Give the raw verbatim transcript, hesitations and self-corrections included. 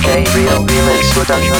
Gabriel Remix Production.